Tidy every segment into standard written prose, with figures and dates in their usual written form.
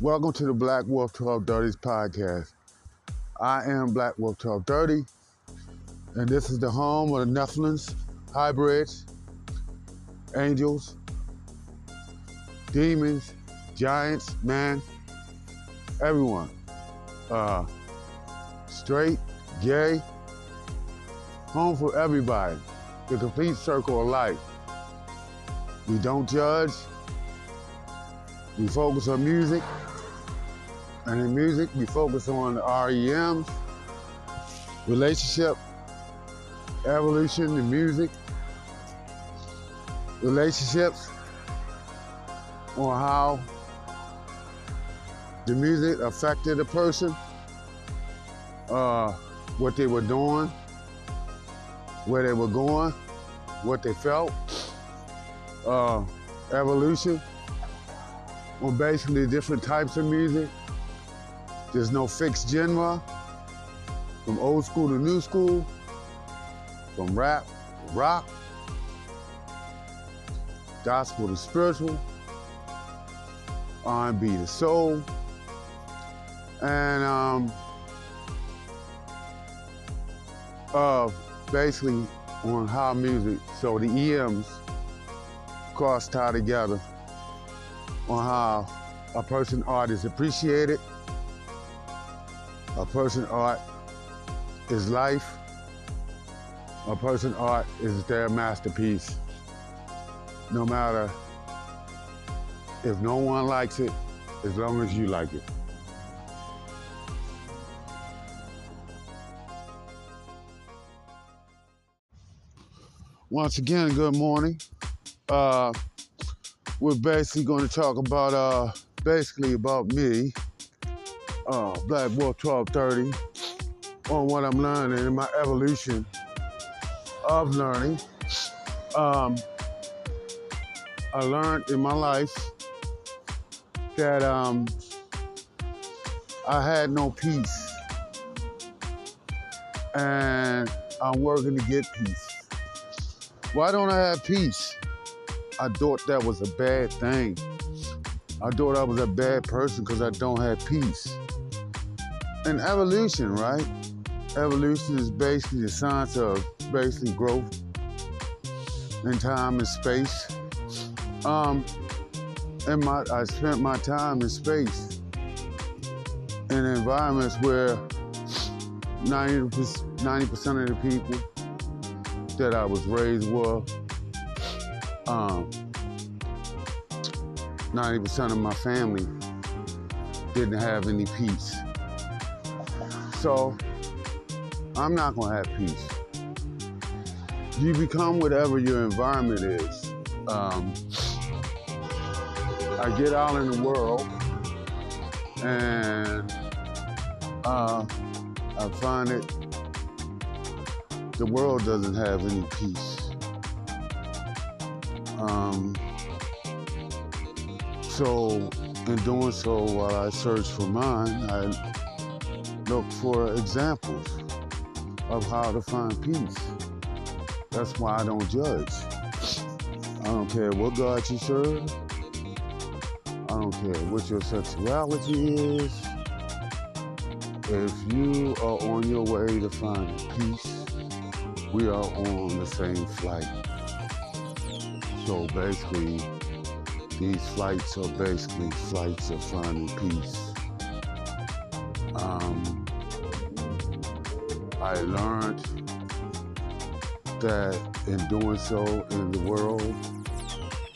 Welcome to the Black Wolf 1230's podcast. I am Black Wolf 1230, and this is the home of the Nephilims, hybrids, angels, demons, giants, man, everyone. Straight, gay, home for everybody. The complete circle of life. We don't judge. We focus on music. And in music, we focus on R.E.M., relationship, evolution in music, relationships, on how the music affected a person, what they were doing, where they were going, what they felt, evolution, on basically different types of music. There's no fixed genre, from old school to new school, from rap to rock, gospel to spiritual, R&B to soul, and basically on how music, so the EMs cross tie together on how a person art is appreciated, a person art is life, a person art is their masterpiece. No matter if no one likes it, as long as you like it. Once again, good morning. We're basically going to talk about, about me, Black Wolf 1230, on what I'm learning and my evolution of learning. I learned in my life that I had no peace, and I'm working to get peace. Why don't I have peace? I thought that was a bad thing. I thought I was a bad person because I don't have peace. And evolution, right? Evolution is basically the science of basically growth in time and space. I spent my time in space in environments where 90% of the people that I was raised with, 90% of my family didn't have any peace. So I'm not gonna have peace. You become whatever your environment is. I get out in the world and I find it the world doesn't have any peace. So, in doing so, while I search for mine, I look for examples of how to find peace. That's why I don't judge. I don't care what God you serve. I don't care what your sexuality is. If you are on your way to find peace, we are on the same flight. So basically, these flights are basically flights of finding peace. I learned that in doing so in the world,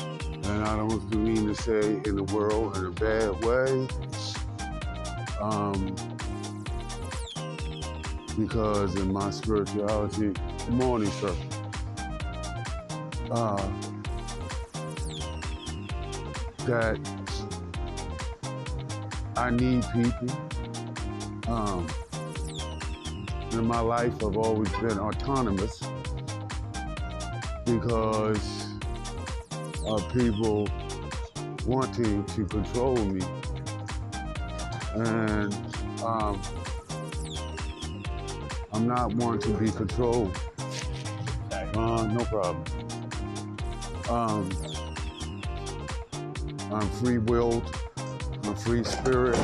and I don't mean to say in the world in a bad way, because in my spirituality, morning, sir. That I need people. In my life, I've always been autonomous because of people wanting to control me. And I'm not one to be controlled. No problem. I'm free-willed. and free spirit,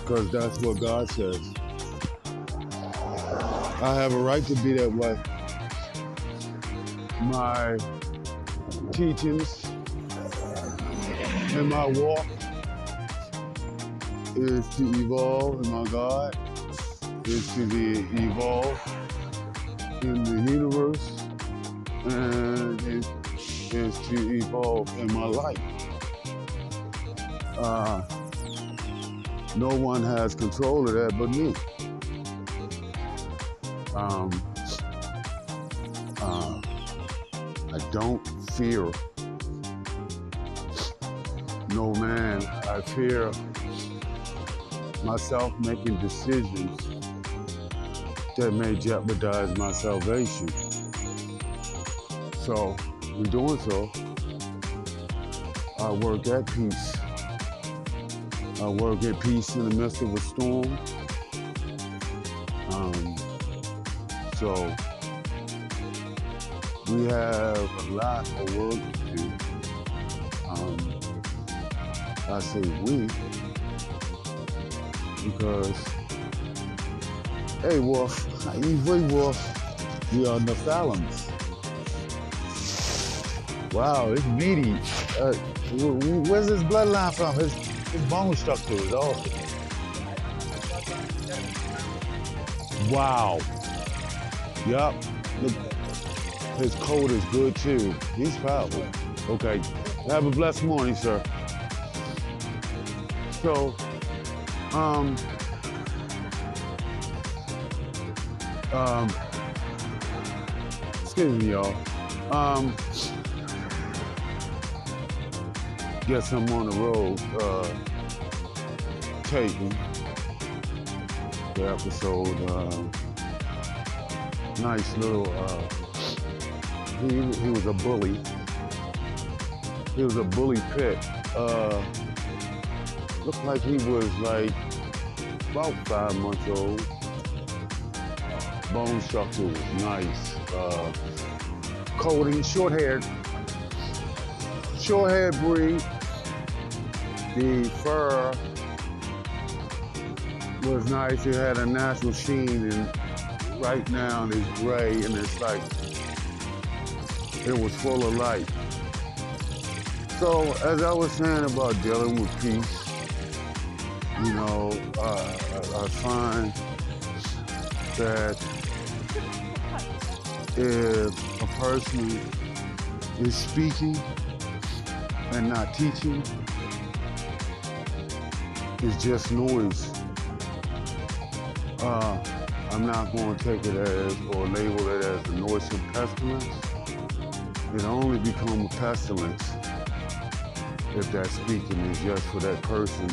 because that's what God says. I have a right to be that way. My teachings and my walk is to evolve, and my God is to evolve in the universe, and it is to evolve in my life. No one has control of that but me. I don't fear no man. I fear myself making decisions that may jeopardize my salvation. So, in doing so, I work at peace. I work at peace in the midst of a storm. So, we have a lot of work to do. I say we, because, hey Wolf, we are Nephthalans. Wow, it's meaty. Where's his bloodline from? His bone structure is awesome. Wow. Yup. His coat is good too. He's powerful. Okay. Have a blessed morning, sir. So, excuse me, y'all. Guess I'm on the road taping the episode. Nice little, he was a bully. He was a bully pit. Looked like he was like about 5 months old. Bone structure was nice. Coating, short-haired. Short-haired breed. The fur was nice. It had a natural sheen, and right now it's gray, and it's like, it was full of light. So, as I was saying about dealing with peace, you know, I find that if a person is speaking and not teaching, it's just noise. I'm not going to take it as or label it as a noisome pestilence. It only becomes a pestilence if that speaking is just for that person,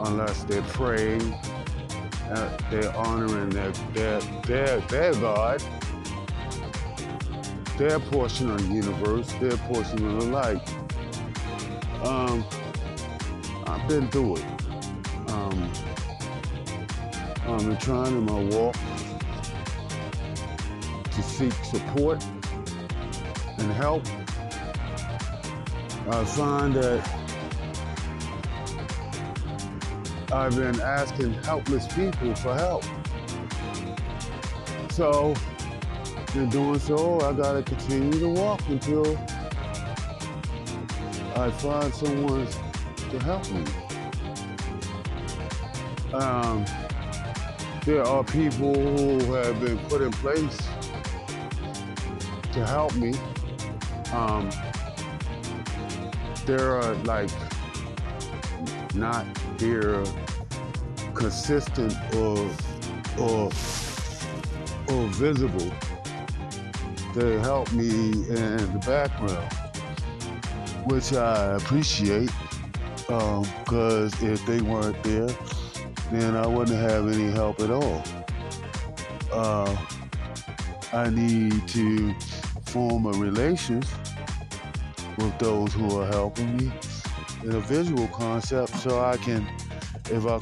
unless they're praying, they're honoring their God, their portion of the universe, their portion of the light. I've been through it. I'm trying in my walk to seek support and help. I find that I've been asking helpless people for help. So, in doing so, I gotta continue to walk until I find someone to help me. There are people who have been put in place to help me. There are like not here consistent or visible. They help me in the background, which I appreciate, because if they weren't there, then I wouldn't have any help at all. I need to form a relationship with those who are helping me in a visual concept, so I can, if I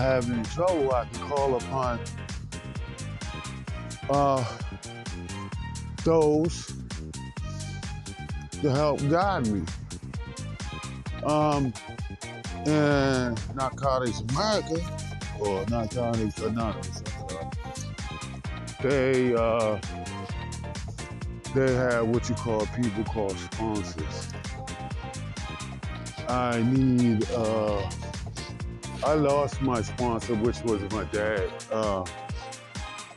have any trouble, I can call upon those to help guide me. And Narcotics America, or Narcotics Anonymous, they had what you call people called sponsors. I lost my sponsor, which was my dad,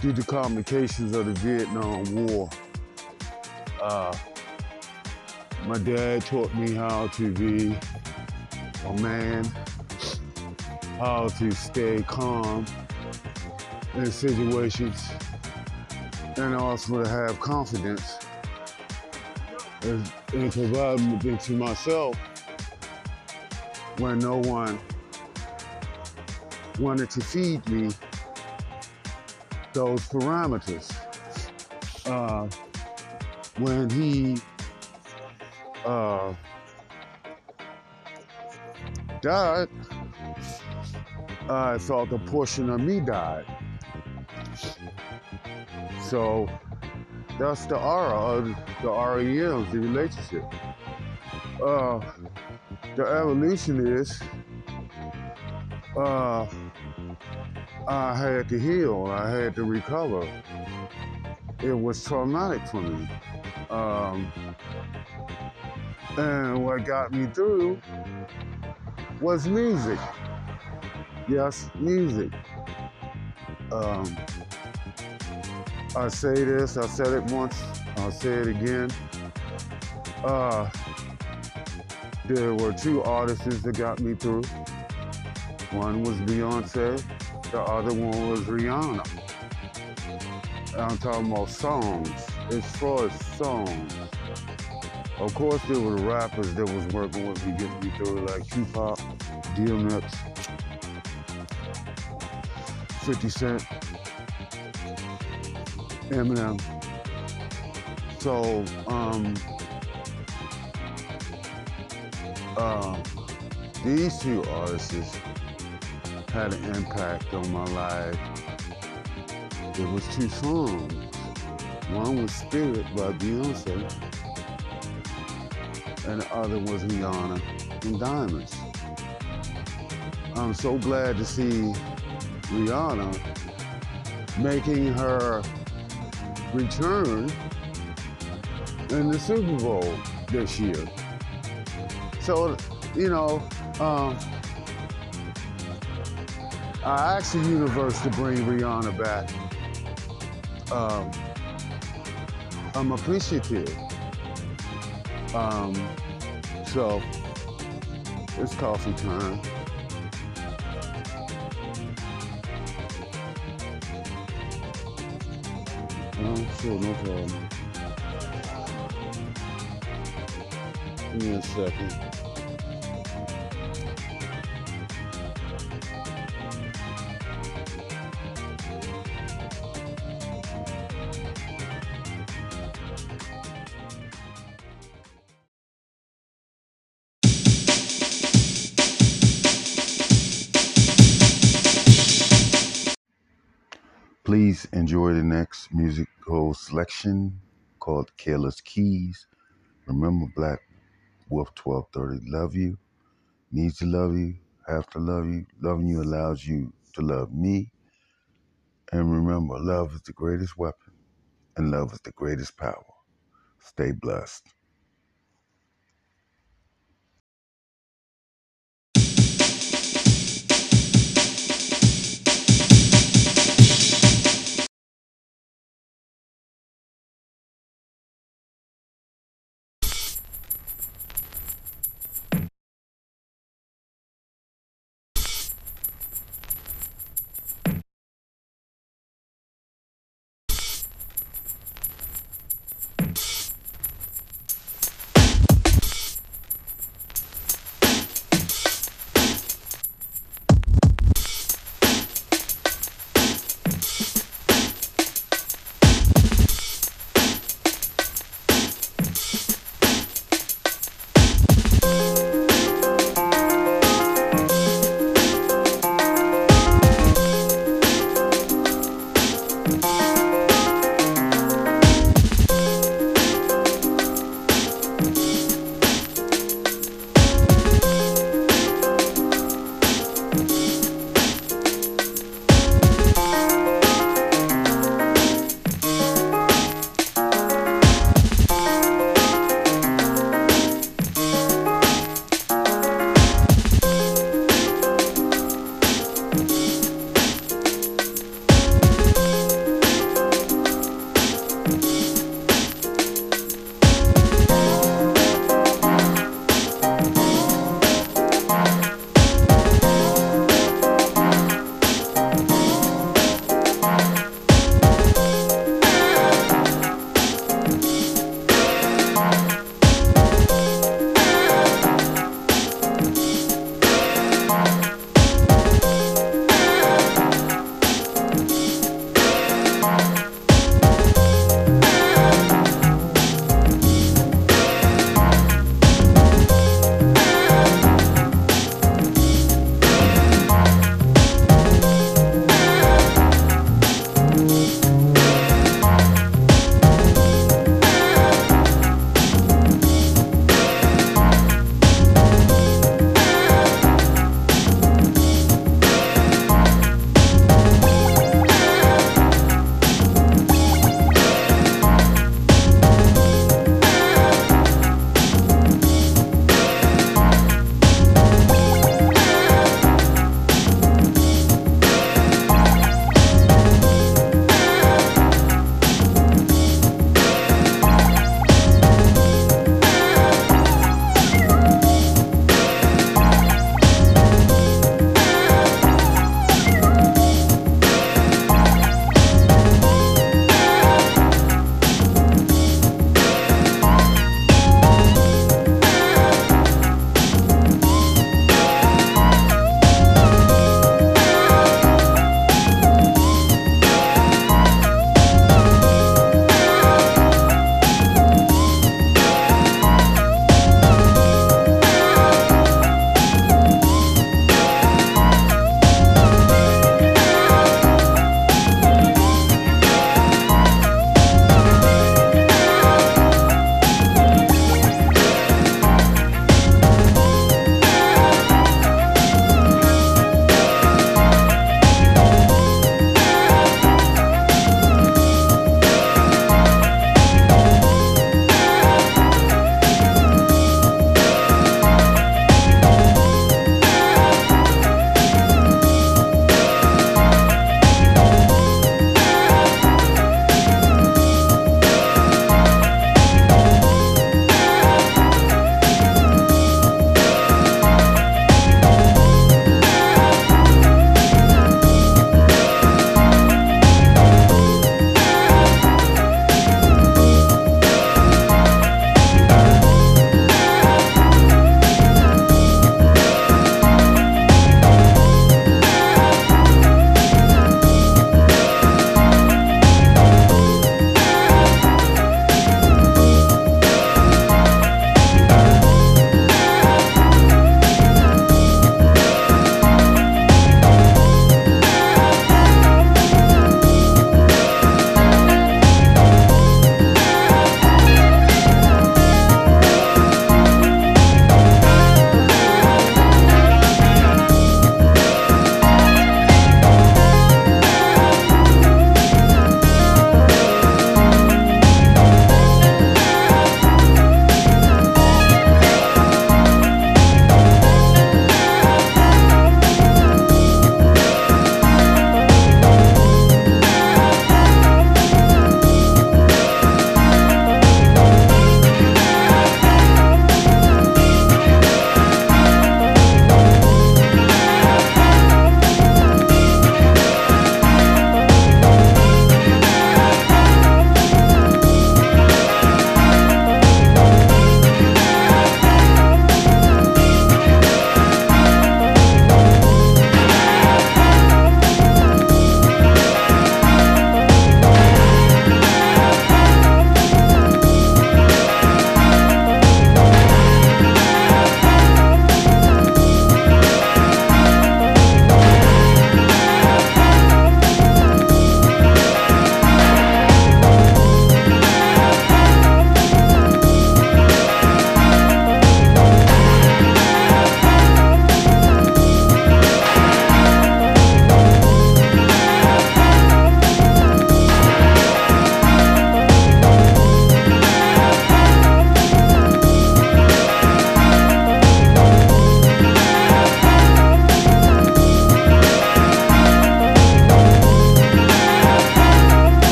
due to complications of the Vietnam War. My dad taught me how to be a man, how to stay calm in situations, and also to have confidence and provide to myself when no one wanted to feed me those parameters. When he died, I thought a portion of me died. So that's the aura of the R.E.M., the relationship. The evolution is I had to heal, I had to recover. It was traumatic for me. And what got me through was music. Yes, music. I say this, I said it once, I'll say it again. There were two artists that got me through. One was Beyoncé, the other one was Rihanna. And I'm talking about songs, as far as songs. Of course, there were rappers that was working with me, getting me through, like Q-Pop, DMX, 50 Cent, Eminem. So, these two artists had an impact on my life. It was two songs. One was Spirit by Beyoncé, and the other was Rihanna and Diamonds. I'm so glad to see Rihanna making her return in the Super Bowl this year. So, you know, I asked the universe to bring Rihanna back. I'm appreciative. So it's coffee time. Sure, no problem. Give me a second. Please enjoy the next musical selection called Kayla's Keys. Remember, Black Wolf 1230, love you, needs to love you, have to love you. Loving you allows you to love me. And remember, love is the greatest weapon, and love is the greatest power. Stay blessed.